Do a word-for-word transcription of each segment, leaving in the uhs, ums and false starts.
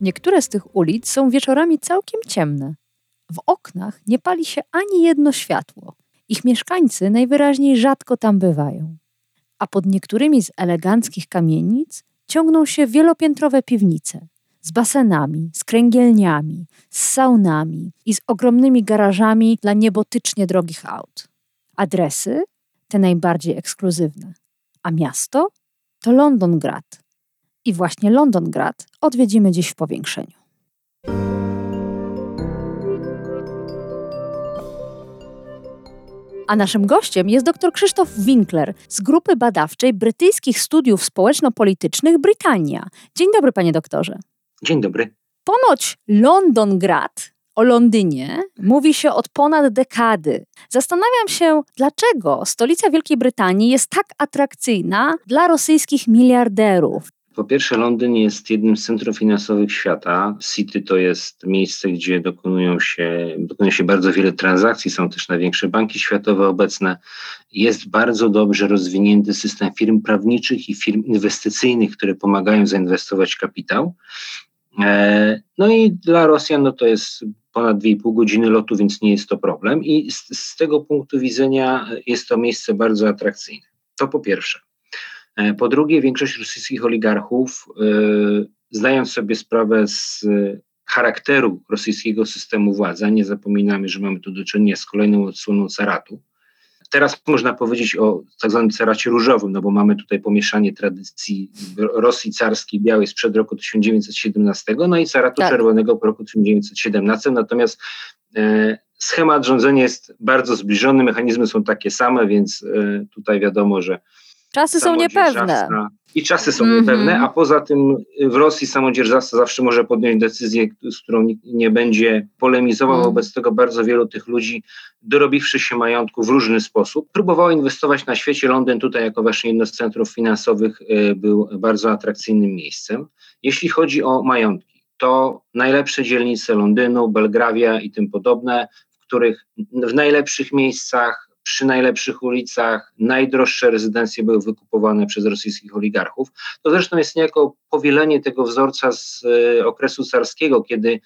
Niektóre z tych ulic są wieczorami całkiem ciemne. W oknach nie pali się ani jedno światło. Ich mieszkańcy najwyraźniej rzadko tam bywają. A pod niektórymi z eleganckich kamienic ciągną się wielopiętrowe piwnice z basenami, z kręgielniami, z saunami i z ogromnymi garażami dla niebotycznie drogich aut. Adresy? Te najbardziej ekskluzywne. A miasto? To Londongrad. I właśnie Londongrad odwiedzimy dziś w powiększeniu. A naszym gościem jest dr Krzysztof Winkler z Grupy Badawczej Brytyjskich Studiów Społeczno-Politycznych Brytania. Dzień dobry, panie doktorze. Dzień dobry. Ponoć Londongrad o Londynie mówi się od ponad dekady. Zastanawiam się, dlaczego stolica Wielkiej Brytanii jest tak atrakcyjna dla rosyjskich miliarderów. Po pierwsze, Londyn jest jednym z centrów finansowych świata. City to jest miejsce, gdzie dokonują się, dokonuje się bardzo wiele transakcji, są też największe banki światowe obecne. Jest bardzo dobrze rozwinięty system firm prawniczych i firm inwestycyjnych, które pomagają zainwestować kapitał. No i dla Rosjan no to jest ponad dwie i pół godziny lotu, więc nie jest to problem. I z, z tego punktu widzenia jest to miejsce bardzo atrakcyjne. To po pierwsze. Po drugie, większość rosyjskich oligarchów, yy, zdając sobie sprawę z charakteru rosyjskiego systemu władzy, nie zapominamy, że mamy tu do czynienia z kolejną odsłoną caratu. Teraz można powiedzieć o tak zwanym caracie różowym, no bo mamy tutaj pomieszanie tradycji Rosji carskiej białej sprzed roku tysiąc dziewięćset siedemnastego, no i caratu tak. czerwonego po roku tysiąc dziewięćset siedemnastego. Natomiast yy, schemat rządzenia jest bardzo zbliżony, mechanizmy są takie same, więc yy, tutaj wiadomo, że czasy są niepewne. I czasy są mm-hmm. niepewne, a poza tym w Rosji samodzierżawca zawsze może podjąć decyzję, z którą nikt nie będzie polemizował. Mm. Wobec tego bardzo wielu tych ludzi, dorobiwszy się majątku w różny sposób, próbowało inwestować na świecie. Londyn tutaj jako właśnie jedno z centrów finansowych był bardzo atrakcyjnym miejscem. Jeśli chodzi o majątki, to najlepsze dzielnice Londynu, Belgravia i tym podobne, w których w najlepszych miejscach, przy najlepszych ulicach najdroższe rezydencje były wykupowane przez rosyjskich oligarchów. To zresztą jest niejako powielenie tego wzorca z okresu carskiego, kiedy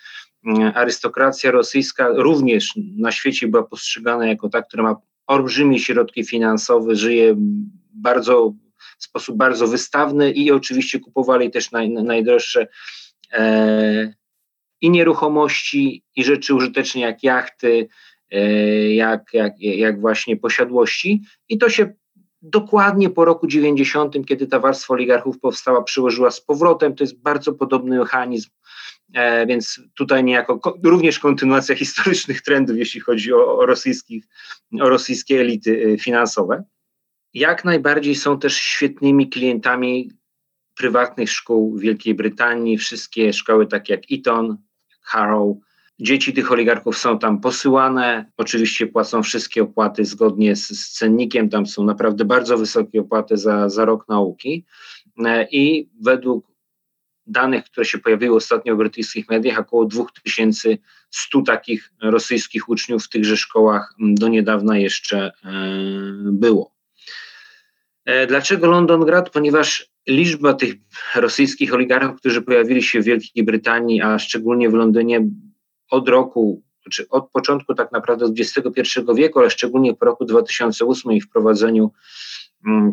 arystokracja rosyjska również na świecie była postrzegana jako ta, która ma olbrzymie środki finansowe, żyje bardzo, w sposób bardzo wystawny i oczywiście kupowali też naj, najdroższe e, i nieruchomości, i rzeczy użyteczne jak jachty, Jak, jak, jak właśnie posiadłości i to się dokładnie po roku dziewięćdziesiątym, kiedy ta warstwa oligarchów powstała, przyłożyła z powrotem. To jest bardzo podobny mechanizm, e, więc tutaj niejako ko- również kontynuacja historycznych trendów, jeśli chodzi o, o, rosyjskich, o rosyjskie elity finansowe. Jak najbardziej są też świetnymi klientami prywatnych szkół w Wielkiej Brytanii, wszystkie szkoły takie jak Eton, Harrow. Dzieci tych oligarchów są tam posyłane, oczywiście płacą wszystkie opłaty zgodnie z, z cennikiem, tam są naprawdę bardzo wysokie opłaty za, za rok nauki i według danych, które się pojawiły ostatnio w brytyjskich mediach, około dwa tysiące sto takich rosyjskich uczniów w tychże szkołach do niedawna jeszcze było. Dlaczego Londongrad? Ponieważ liczba tych rosyjskich oligarchów, którzy pojawili się w Wielkiej Brytanii, a szczególnie w Londynie, od roku, czy od początku tak naprawdę dwudziestego pierwszego wieku, ale szczególnie po roku dwa tysiące ósmym i wprowadzeniu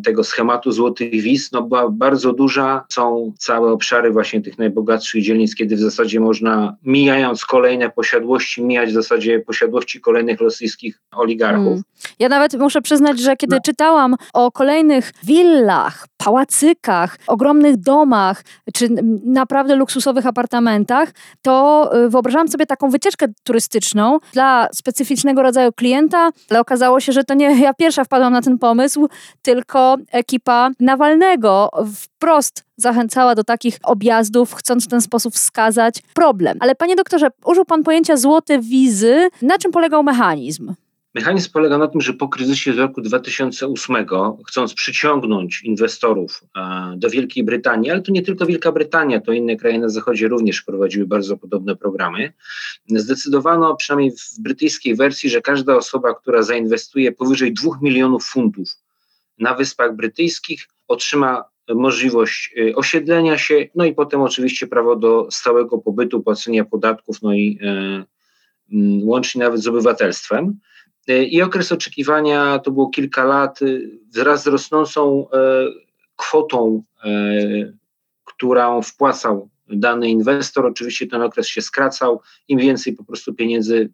tego schematu złotych wiz, no była bardzo duża. Są całe obszary właśnie tych najbogatszych dzielnic, kiedy w zasadzie można, mijając kolejne posiadłości, mijać w zasadzie posiadłości kolejnych rosyjskich oligarchów. Hmm. Ja nawet muszę przyznać, że kiedy no. czytałam o kolejnych willach, pałacykach, ogromnych domach, czy naprawdę luksusowych apartamentach, to wyobrażałam sobie taką wycieczkę turystyczną dla specyficznego rodzaju klienta, ale okazało się, że to nie ja pierwsza wpadłam na ten pomysł, tylko tylko ekipa Nawalnego wprost zachęcała do takich objazdów, chcąc w ten sposób wskazać problem. Ale panie doktorze, użył pan pojęcia złote wizy. Na czym polegał mechanizm? Mechanizm polega na tym, że po kryzysie z roku dwa tysiące ósmego, chcąc przyciągnąć inwestorów do Wielkiej Brytanii, ale to nie tylko Wielka Brytania, to inne kraje na zachodzie również prowadziły bardzo podobne programy, zdecydowano przynajmniej w brytyjskiej wersji, że każda osoba, która zainwestuje powyżej dwóch milionów funtów na Wyspach Brytyjskich, otrzyma możliwość osiedlenia się, no i potem oczywiście prawo do stałego pobytu, płacenia podatków, no i łącznie nawet z obywatelstwem. I okres oczekiwania to było kilka lat, wraz z rosnącą kwotą, którą wpłacał dany inwestor. Oczywiście ten okres się skracał, im więcej po prostu pieniędzy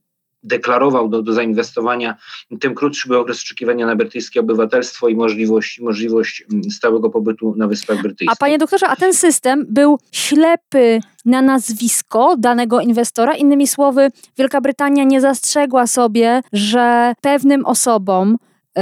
deklarował do, do zainwestowania, tym krótszy był okres oczekiwania na brytyjskie obywatelstwo i możliwość, możliwość stałego pobytu na Wyspach Brytyjskich. A panie doktorze, a ten system był ślepy na nazwisko danego inwestora? Innymi słowy, Wielka Brytania nie zastrzegła sobie, że pewnym osobom,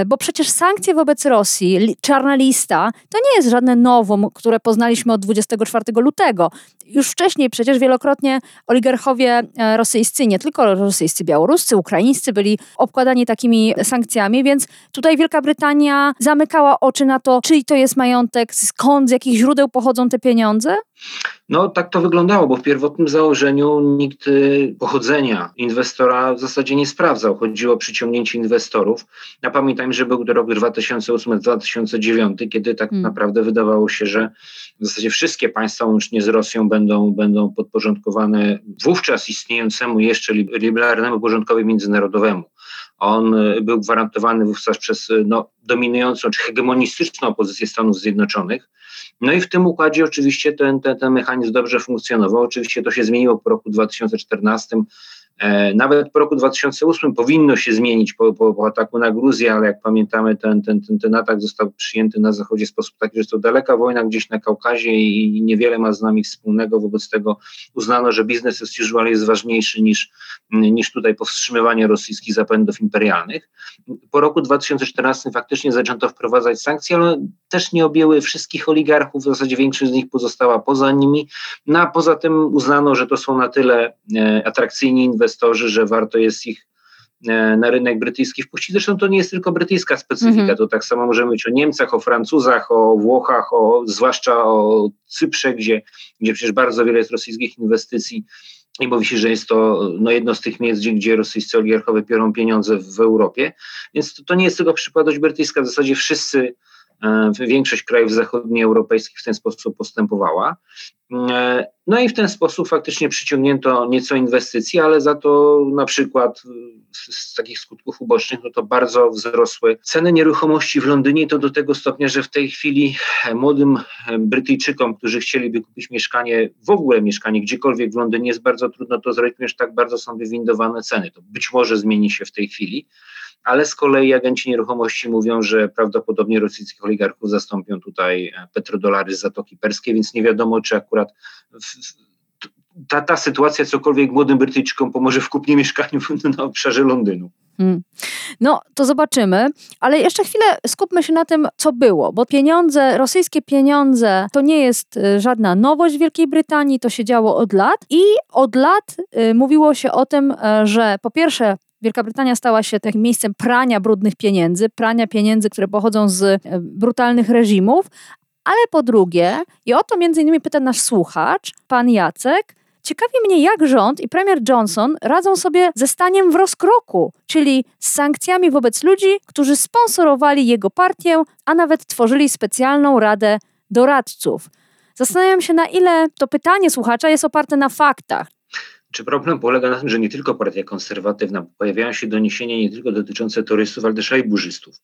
bo przecież sankcje wobec Rosji, czarna lista, to nie jest żadne nowum, które poznaliśmy od dwudziestego czwartego lutego. Już wcześniej przecież wielokrotnie oligarchowie rosyjscy, nie tylko rosyjscy, białoruscy, ukraińscy byli obkładani takimi sankcjami, więc tutaj Wielka Brytania zamykała oczy na to, czyj to jest majątek, skąd, z jakich źródeł pochodzą te pieniądze? No tak to wyglądało, bo w pierwotnym założeniu nikt pochodzenia inwestora w zasadzie nie sprawdzał. Chodziło o przyciągnięcie inwestorów. A pamiętajmy, że był to rok dwa tysiące ósmy do dwa tysiące dziewiątego, kiedy tak hmm. naprawdę wydawało się, że w zasadzie wszystkie państwa łącznie z Rosją będą, będą podporządkowane wówczas istniejącemu jeszcze liberalnemu porządkowi międzynarodowemu. On był gwarantowany wówczas przez no, dominującą czy hegemonistyczną pozycję Stanów Zjednoczonych. No i w tym układzie oczywiście ten, ten, ten mechanizm dobrze funkcjonował. Oczywiście to się zmieniło po roku dwa tysiące czternastym. E, nawet po roku dwa tysiące ósmym powinno się zmienić po, po, po ataku na Gruzję, ale jak pamiętamy, ten, ten, ten, ten atak został przyjęty na Zachodzie w sposób taki, że to daleka wojna gdzieś na Kaukazie i, i niewiele ma z nami wspólnego. Wobec tego uznano, że biznes as usual jest ważniejszy niż, niż tutaj powstrzymywanie rosyjskich zapędów imperialnych. Po roku dwa tysiące czternastym faktycznie zaczęto wprowadzać sankcje, ale też nie objęły wszystkich oligarchów, w zasadzie większość z nich pozostała poza nimi, no a poza tym uznano, że to są na tyle e, atrakcyjni inwestorzy, że warto jest ich e, na rynek brytyjski wpuścić. Zresztą to nie jest tylko brytyjska specyfika, mm-hmm. to tak samo możemy mówić o Niemcach, o Francuzach, o Włochach, o, zwłaszcza o Cyprze, gdzie, gdzie przecież bardzo wiele jest rosyjskich inwestycji i mówi się, że jest to no, jedno z tych miejsc, gdzie, gdzie rosyjscy oligarchowie piorą pieniądze w, w Europie. Więc to, to nie jest tylko przypadłość brytyjska, w zasadzie wszyscy większość krajów zachodnioeuropejskich w ten sposób postępowała. No i w ten sposób faktycznie przyciągnięto nieco inwestycji, ale za to na przykład z takich skutków ubocznych no to bardzo wzrosły ceny nieruchomości w Londynie, to do tego stopnia, że w tej chwili młodym Brytyjczykom, którzy chcieliby kupić mieszkanie, w ogóle mieszkanie gdziekolwiek w Londynie, jest bardzo trudno to zrobić, ponieważ tak bardzo są wywindowane ceny. To być może zmieni się w tej chwili, ale z kolei agenci nieruchomości mówią, że prawdopodobnie rosyjskich oligarchów zastąpią tutaj petrodolary z Zatoki Perskiej, więc nie wiadomo, czy akurat ta, ta sytuacja cokolwiek młodym Brytyjczykom pomoże w kupnie mieszkania na obszarze Londynu. Hmm. No, to zobaczymy, ale jeszcze chwilę skupmy się na tym, co było, bo pieniądze, rosyjskie pieniądze to nie jest żadna nowość w Wielkiej Brytanii, to się działo od lat i od lat y, mówiło się o tym, y, że po pierwsze Wielka Brytania stała się takim miejscem prania brudnych pieniędzy, prania pieniędzy, które pochodzą z brutalnych reżimów, ale po drugie, i o to między innymi pyta nasz słuchacz, pan Jacek, ciekawi mnie, jak rząd i premier Johnson radzą sobie ze staniem w rozkroku, czyli z sankcjami wobec ludzi, którzy sponsorowali jego partię, a nawet tworzyli specjalną radę doradców. Zastanawiam się, na ile to pytanie słuchacza jest oparte na faktach. Czy problem polega na tym, że nie tylko partia konserwatywna, pojawiają się doniesienia nie tylko dotyczące torystów, ale też lejburzystów.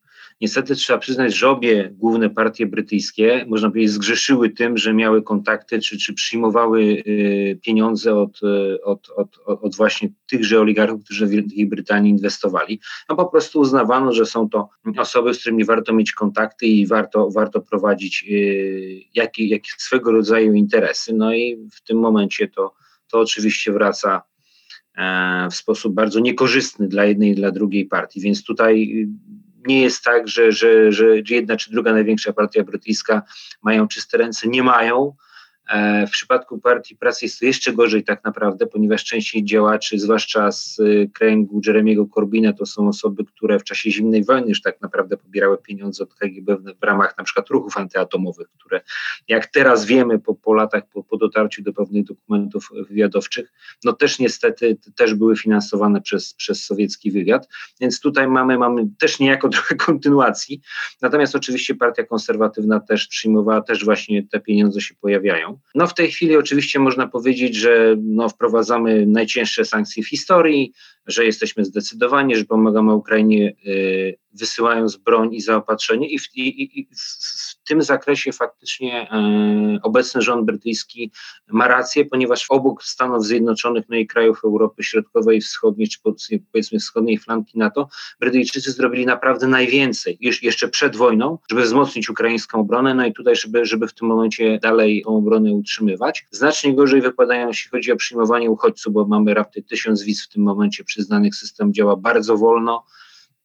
Niestety trzeba przyznać, że obie główne partie brytyjskie, można powiedzieć, zgrzeszyły tym, że miały kontakty, czy, czy przyjmowały y, pieniądze od, y, od, od, od właśnie tychże oligarchów, którzy w Wielkiej Brytanii inwestowali. A po prostu uznawano, że są to osoby, z którymi warto mieć kontakty i warto, warto prowadzić y, jakieś jak swego rodzaju interesy. No i w tym momencie to to oczywiście wraca w sposób bardzo niekorzystny dla jednej i dla drugiej partii, więc tutaj nie jest tak, że, że, że jedna czy druga największa partia brytyjska mają czyste ręce, nie mają. W przypadku Partii Pracy jest to jeszcze gorzej tak naprawdę, ponieważ częściej działaczy, zwłaszcza z kręgu Jeremiego Corbyna, to są osoby, które w czasie zimnej wojny już tak naprawdę pobierały pieniądze od K G B w ramach na przykład ruchów antyatomowych, które jak teraz wiemy po, po latach, po, po dotarciu do pewnych dokumentów wywiadowczych, no też niestety też były finansowane przez, przez sowiecki wywiad, więc tutaj mamy, mamy też niejako trochę kontynuacji, natomiast oczywiście Partia Konserwatywna też przyjmowała, też właśnie te pieniądze się pojawiają. No w tej chwili oczywiście można powiedzieć, że no wprowadzamy najcięższe sankcje w historii, że jesteśmy zdecydowani, że pomagamy Ukrainie y, wysyłając broń i zaopatrzenie i w, i, i w tym zakresie faktycznie y, obecny rząd brytyjski ma rację, ponieważ obok Stanów Zjednoczonych no i krajów Europy Środkowej i Wschodniej, czy powiedzmy wschodniej flanki NATO, Brytyjczycy zrobili naprawdę najwięcej już jeszcze przed wojną, żeby wzmocnić ukraińską obronę, no i tutaj, żeby, żeby w tym momencie dalej tą obronę utrzymywać. Znacznie gorzej wypadają, jeśli chodzi o przyjmowanie uchodźców, bo mamy raptem tysiąc wiz w tym momencie przyznanych, system działa bardzo wolno.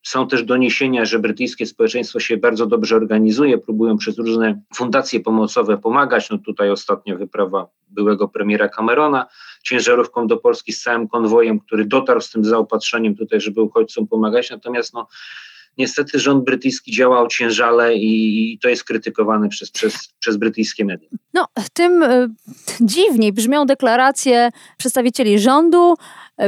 Są też doniesienia, że brytyjskie społeczeństwo się bardzo dobrze organizuje, próbują przez różne fundacje pomocowe pomagać. No tutaj ostatnio wyprawa byłego premiera Camerona ciężarówką do Polski z całym konwojem, który dotarł z tym zaopatrzeniem tutaj, żeby uchodźcom pomagać. Natomiast no, niestety rząd brytyjski działa ociężale i, i to jest krytykowane przez, przez, przez brytyjskie media. No, tym y, dziwniej brzmią deklaracje przedstawicieli rządu.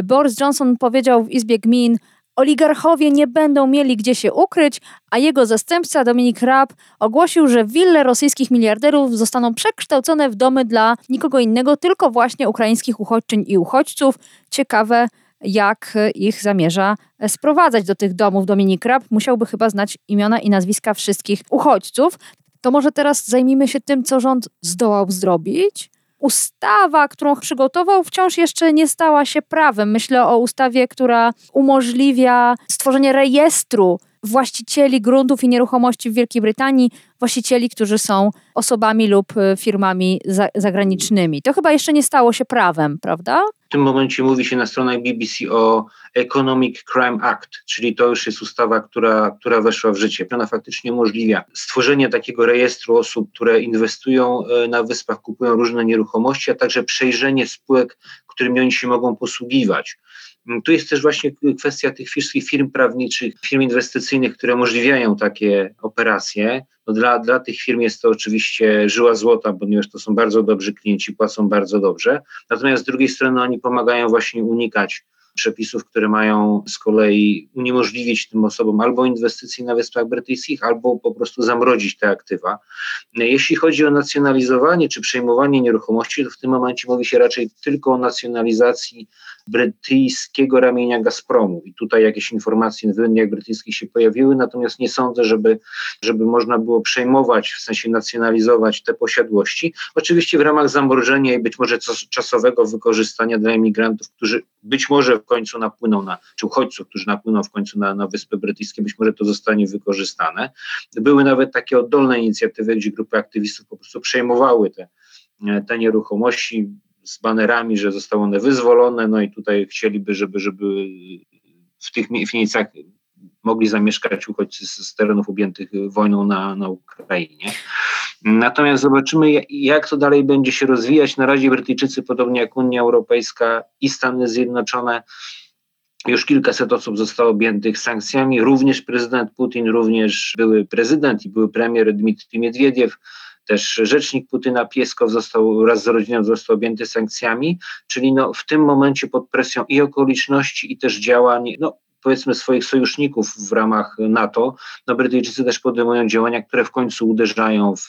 Boris Johnson powiedział w Izbie Gmin, oligarchowie nie będą mieli gdzie się ukryć, a jego zastępca Dominik Rapp ogłosił, że wille rosyjskich miliarderów zostaną przekształcone w domy dla nikogo innego, tylko właśnie ukraińskich uchodźczyń i uchodźców. Ciekawe, jak ich zamierza sprowadzać do tych domów. Dominik Rapp musiałby chyba znać imiona i nazwiska wszystkich uchodźców. To może teraz zajmijmy się tym, co rząd zdołał zrobić. Ustawa, którą przygotował, wciąż jeszcze nie stała się prawem. Myślę o ustawie, która umożliwia stworzenie rejestru właścicieli gruntów i nieruchomości w Wielkiej Brytanii, właścicieli, którzy są osobami lub firmami za- zagranicznymi. To chyba jeszcze nie stało się prawem, prawda? W tym momencie mówi się na stronach B B C o Economic Crime Act, czyli to już jest ustawa, która, która weszła w życie. Ona faktycznie umożliwia stworzenie takiego rejestru osób, które inwestują na wyspach, kupują różne nieruchomości, a także przejrzenie spółek, którymi oni się mogą posługiwać. Tu jest też właśnie kwestia tych wszystkich firm prawniczych, firm inwestycyjnych, które umożliwiają takie operacje. No dla, dla tych firm jest to oczywiście żyła złota, ponieważ to są bardzo dobrzy klienci, płacą bardzo dobrze. Natomiast z drugiej strony oni pomagają właśnie unikać przepisów, które mają z kolei uniemożliwić tym osobom albo inwestycji na Wyspach Brytyjskich, albo po prostu zamrozić te aktywa. Jeśli chodzi o nacjonalizowanie czy przejmowanie nieruchomości, to w tym momencie mówi się raczej tylko o nacjonalizacji brytyjskiego ramienia Gazpromu i tutaj jakieś informacje w wynikach brytyjskich się pojawiły, natomiast nie sądzę, żeby, żeby można było przejmować, w sensie nacjonalizować te posiadłości. Oczywiście w ramach zamrożenia i być może czasowego wykorzystania dla imigrantów, którzy być może w końcu napłyną na, czy uchodźców, którzy napłyną w końcu na, na Wyspy Brytyjskie, być może to zostanie wykorzystane. Były nawet takie oddolne inicjatywy, gdzie grupy aktywistów po prostu przejmowały te, te nieruchomości, z banerami, że zostały one wyzwolone, no i tutaj chcieliby, żeby, żeby w tych miejscach mogli zamieszkać uchodźcy z terenów objętych wojną na, na Ukrainie. Natomiast zobaczymy, jak to dalej będzie się rozwijać. Na razie Brytyjczycy, podobnie jak Unia Europejska i Stany Zjednoczone, już kilkaset osób zostało objętych sankcjami. Również prezydent Putin, również były prezydent i były premier Dmitrij Miedwiediew, też rzecznik Putina Pieskow został wraz z rodziną został objęty sankcjami, czyli no w tym momencie pod presją i okoliczności i też działań, no powiedzmy swoich sojuszników w ramach NATO, no Brytyjczycy też podejmują działania, które w końcu uderzają w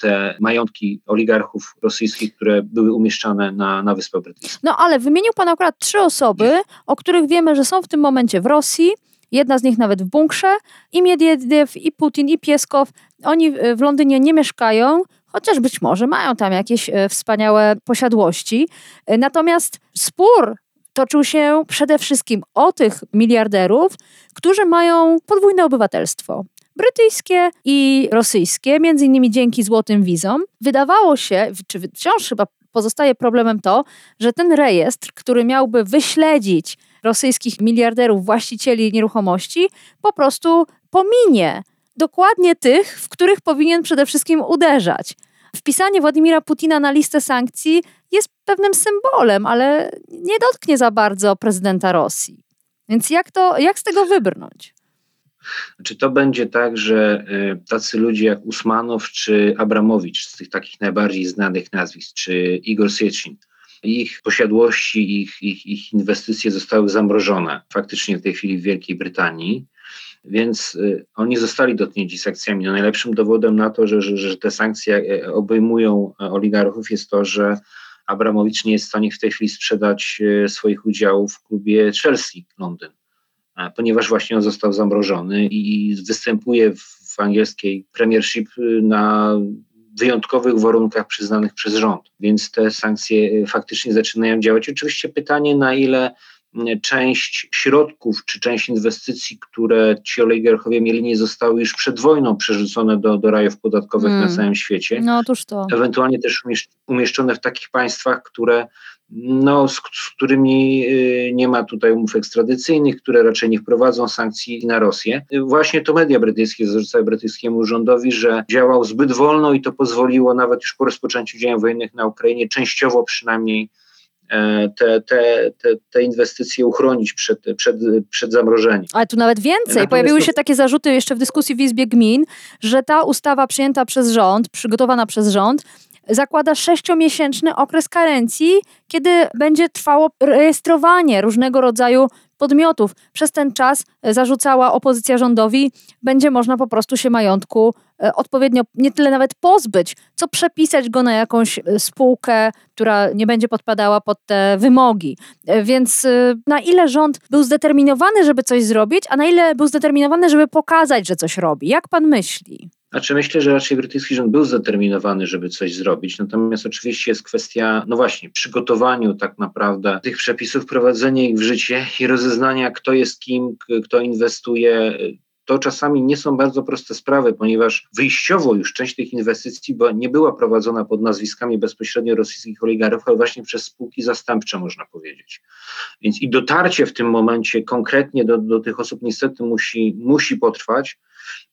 te majątki oligarchów rosyjskich, które były umieszczane na, na Wyspach Brytyjskich. No ale wymienił pan akurat trzy osoby, o których wiemy, że są w tym momencie w Rosji. Jedna z nich nawet w bunkrze. I Miedwiediew, i Putin, i Pieskow. Oni w Londynie nie mieszkają, chociaż być może mają tam jakieś wspaniałe posiadłości. Natomiast spór toczył się przede wszystkim o tych miliarderów, którzy mają podwójne obywatelstwo. Brytyjskie i rosyjskie, między innymi dzięki złotym wizom. Wydawało się, czy wciąż chyba pozostaje problemem to, że ten rejestr, który miałby wyśledzić rosyjskich miliarderów, właścicieli nieruchomości po prostu pominie dokładnie tych, w których powinien przede wszystkim uderzać. Wpisanie Władimira Putina na listę sankcji jest pewnym symbolem, ale nie dotknie za bardzo prezydenta Rosji. Więc jak to, jak z tego wybrnąć? Czy to będzie tak, że tacy ludzie jak Usmanow czy Abramowicz, z tych takich najbardziej znanych nazwisk, czy Igor Sieczyn, ich posiadłości, ich, ich, ich inwestycje zostały zamrożone faktycznie w tej chwili w Wielkiej Brytanii, więc oni zostali dotknięci sankcjami. No najlepszym dowodem na to, że, że, że te sankcje obejmują oligarchów, jest to, że Abramowicz nie jest w stanie w tej chwili sprzedać swoich udziałów w klubie Chelsea Londyn, ponieważ właśnie on został zamrożony i występuje w angielskiej Premiership na wyjątkowych warunkach przyznanych przez rząd. Więc te sankcje faktycznie zaczynają działać. Oczywiście pytanie, na ile część środków czy część inwestycji, które ci oligarchowie mieli, nie zostały już przed wojną przerzucone do, do rajów podatkowych hmm. na całym świecie. No otóż to. Ewentualnie też umieszczone w takich państwach, które, no, z, z którymi nie ma tutaj umów ekstradycyjnych, które raczej nie wprowadzą sankcji na Rosję. Właśnie to media brytyjskie zarzucały brytyjskiemu rządowi, że działał zbyt wolno i to pozwoliło nawet już po rozpoczęciu działań wojennych na Ukrainie częściowo przynajmniej Te, te, te, te inwestycje uchronić przed, przed, przed zamrożeniem. Ale tu nawet więcej. Natomiast pojawiły się takie zarzuty jeszcze w dyskusji w Izbie Gmin, że ta ustawa przyjęta przez rząd, przygotowana przez rząd, zakłada sześciomiesięczny okres karencji, kiedy będzie trwało rejestrowanie różnego rodzaju podmiotów. Przez ten czas, zarzucała opozycja rządowi, będzie można po prostu się majątku odpowiednio nie tyle nawet pozbyć, co przepisać go na jakąś spółkę, która nie będzie podpadała pod te wymogi. Więc na ile rząd był zdeterminowany, żeby coś zrobić, a na ile był zdeterminowany, żeby pokazać, że coś robi? Jak pan myśli? Znaczy myślę, że raczej brytyjski rząd był zdeterminowany, żeby coś zrobić, natomiast oczywiście jest kwestia, no właśnie, przygotowaniu tak naprawdę tych przepisów, prowadzenia ich w życie i rozeznania, kto jest kim, kto inwestuje. To czasami nie są bardzo proste sprawy, ponieważ wyjściowo już część tych inwestycji nie była prowadzona pod nazwiskami bezpośrednio rosyjskich oligarchów, ale właśnie przez spółki zastępcze, można powiedzieć. Więc i dotarcie w tym momencie konkretnie do, do tych osób niestety musi, musi potrwać.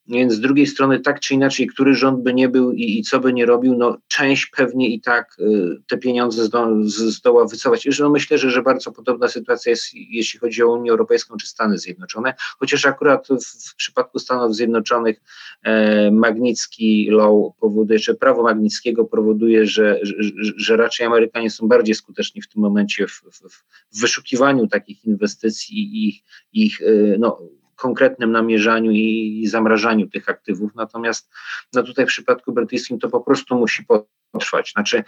Więc z drugiej strony tak czy inaczej, który rząd by nie był i, i co by nie robił, no część pewnie i tak y, te pieniądze zdo, zdoła wycofać. No myślę, że, że bardzo podobna sytuacja jest, jeśli chodzi o Unię Europejską czy Stany Zjednoczone, chociaż akurat w, w przypadku Stanów Zjednoczonych e, Magnitsky Law powoduje, czy prawo Magnickiego powoduje, że, że, że raczej Amerykanie są bardziej skuteczni w tym momencie w, w, w wyszukiwaniu takich inwestycji i ich, ich y, no, konkretnym namierzaniu i zamrażaniu tych aktywów, natomiast no tutaj w przypadku brytyjskim to po prostu musi potrwać. Znaczy,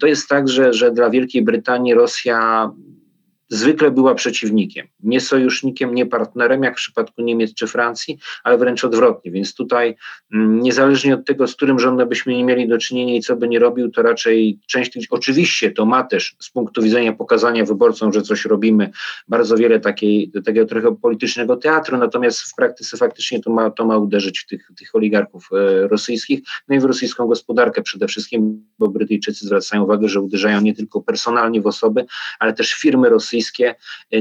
to jest tak, że, że dla Wielkiej Brytanii Rosja zwykle była przeciwnikiem, nie sojusznikiem, nie partnerem, jak w przypadku Niemiec czy Francji, ale wręcz odwrotnie, więc tutaj niezależnie od tego, z którym rządem byśmy nie mieli do czynienia i co by nie robił, to raczej część tych, oczywiście to ma też z punktu widzenia pokazania wyborcom, że coś robimy, bardzo wiele takiej, takiego trochę politycznego teatru, natomiast w praktyce faktycznie to ma, to ma uderzyć w tych, tych oligarchów rosyjskich, no i w rosyjską gospodarkę przede wszystkim, bo Brytyjczycy zwracają uwagę, że uderzają nie tylko personalnie w osoby, ale też firmy rosyjskie,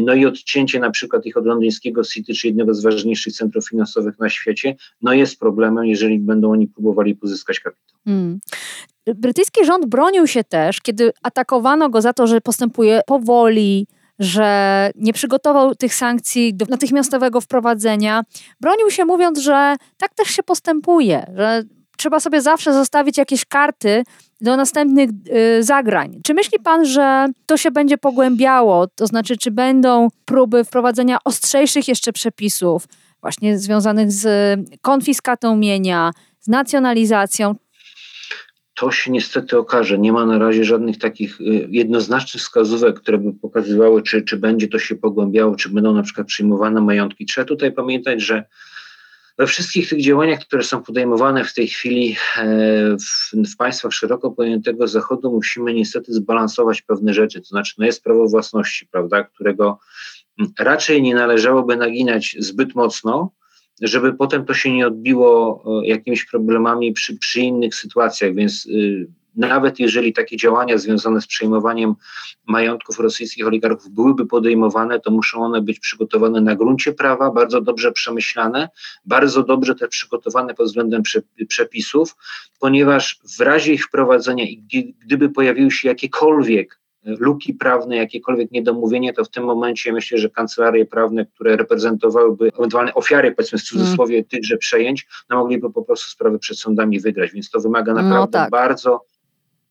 no i odcięcie na przykład ich od londyńskiego City, czy jednego z ważniejszych centrów finansowych na świecie, no jest problemem, jeżeli będą oni próbowali pozyskać kapitał. Hmm. Brytyjski rząd bronił się też, kiedy atakowano go za to, że postępuje powoli, że nie przygotował tych sankcji do natychmiastowego wprowadzenia. Bronił się mówiąc, że tak też się postępuje, że trzeba sobie zawsze zostawić jakieś karty do następnych y, zagrań. Czy myśli pan, że to się będzie pogłębiało? To znaczy, czy będą próby wprowadzenia ostrzejszych jeszcze przepisów właśnie związanych z konfiskatą mienia, z nacjonalizacją? To się niestety okaże. Nie ma na razie żadnych takich jednoznacznych wskazówek, które by pokazywały, czy, czy będzie to się pogłębiało, czy będą na przykład przyjmowane majątki. Trzeba tutaj pamiętać, że we wszystkich tych działaniach, które są podejmowane w tej chwili w, w państwach szeroko pojętego Zachodu, musimy niestety zbalansować pewne rzeczy. To znaczy, no jest prawo własności, prawda, którego raczej nie należałoby naginać zbyt mocno, żeby potem to się nie odbiło jakimiś problemami przy, przy innych sytuacjach, więc y, nawet jeżeli takie działania związane z przejmowaniem majątków rosyjskich oligarchów byłyby podejmowane, to muszą one być przygotowane na gruncie prawa, bardzo dobrze przemyślane, bardzo dobrze też przygotowane pod względem przepisów, ponieważ w razie ich wprowadzenia i gdyby pojawiły się jakiekolwiek luki prawne, jakiekolwiek niedomówienie, to w tym momencie myślę, że kancelarie prawne, które reprezentowałyby ewentualne ofiary, powiedzmy w cudzysłowie, mm. tychże przejęć, no mogliby po prostu sprawy przed sądami wygrać, więc to wymaga naprawdę no tak. bardzo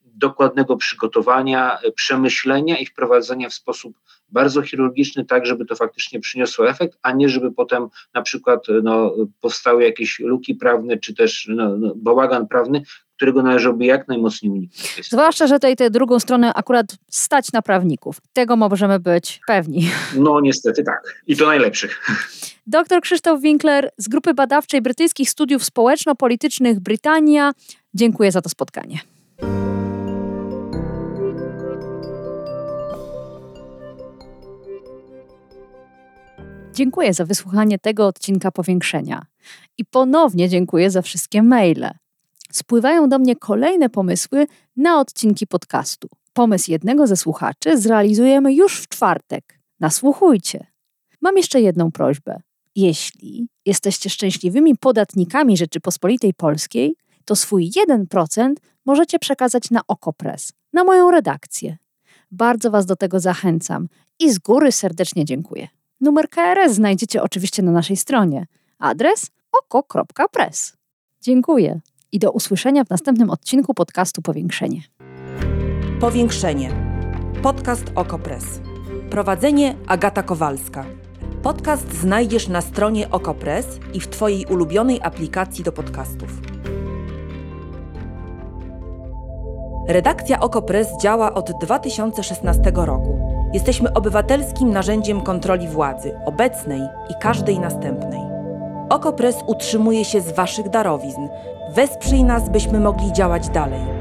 dokładnego przygotowania, przemyślenia i wprowadzenia w sposób bardzo chirurgiczny, tak żeby to faktycznie przyniosło efekt, a nie żeby potem na przykład no, powstały jakieś luki prawne, czy też no, no, bałagan prawny, którego należałoby jak najmocniej uniknąć. Zwłaszcza, że tej tę drugą stronę akurat stać na prawników. Tego możemy być pewni. No niestety tak. I to najlepszych. Doktor Krzysztof Winkler z Grupy Badawczej Brytyjskich Studiów Społeczno-Politycznych Brytania. Dziękuję za to spotkanie. Dziękuję za wysłuchanie tego odcinka Powiększenia. I ponownie dziękuję za wszystkie maile. Spływają do mnie kolejne pomysły na odcinki podcastu. Pomysł jednego ze słuchaczy zrealizujemy już w czwartek. Nasłuchujcie. Mam jeszcze jedną prośbę. Jeśli jesteście szczęśliwymi podatnikami Rzeczypospolitej Polskiej, to swój jeden procent możecie przekazać na OKO Press, na moją redakcję. Bardzo Was do tego zachęcam i z góry serdecznie dziękuję. Numer K R S znajdziecie oczywiście na naszej stronie. Adres oko kropka press. Dziękuję. I do usłyszenia w następnym odcinku podcastu Powiększenie. Powiększenie. Podcast OKO Press. Prowadzenie Agata Kowalska. Podcast znajdziesz na stronie OKO Press i w Twojej ulubionej aplikacji do podcastów. Redakcja OKO Press działa od dwa tysiące szesnastego roku. Jesteśmy obywatelskim narzędziem kontroli władzy, obecnej i każdej następnej. OKO Press utrzymuje się z Waszych darowizn. Wesprzyj nas, byśmy mogli działać dalej.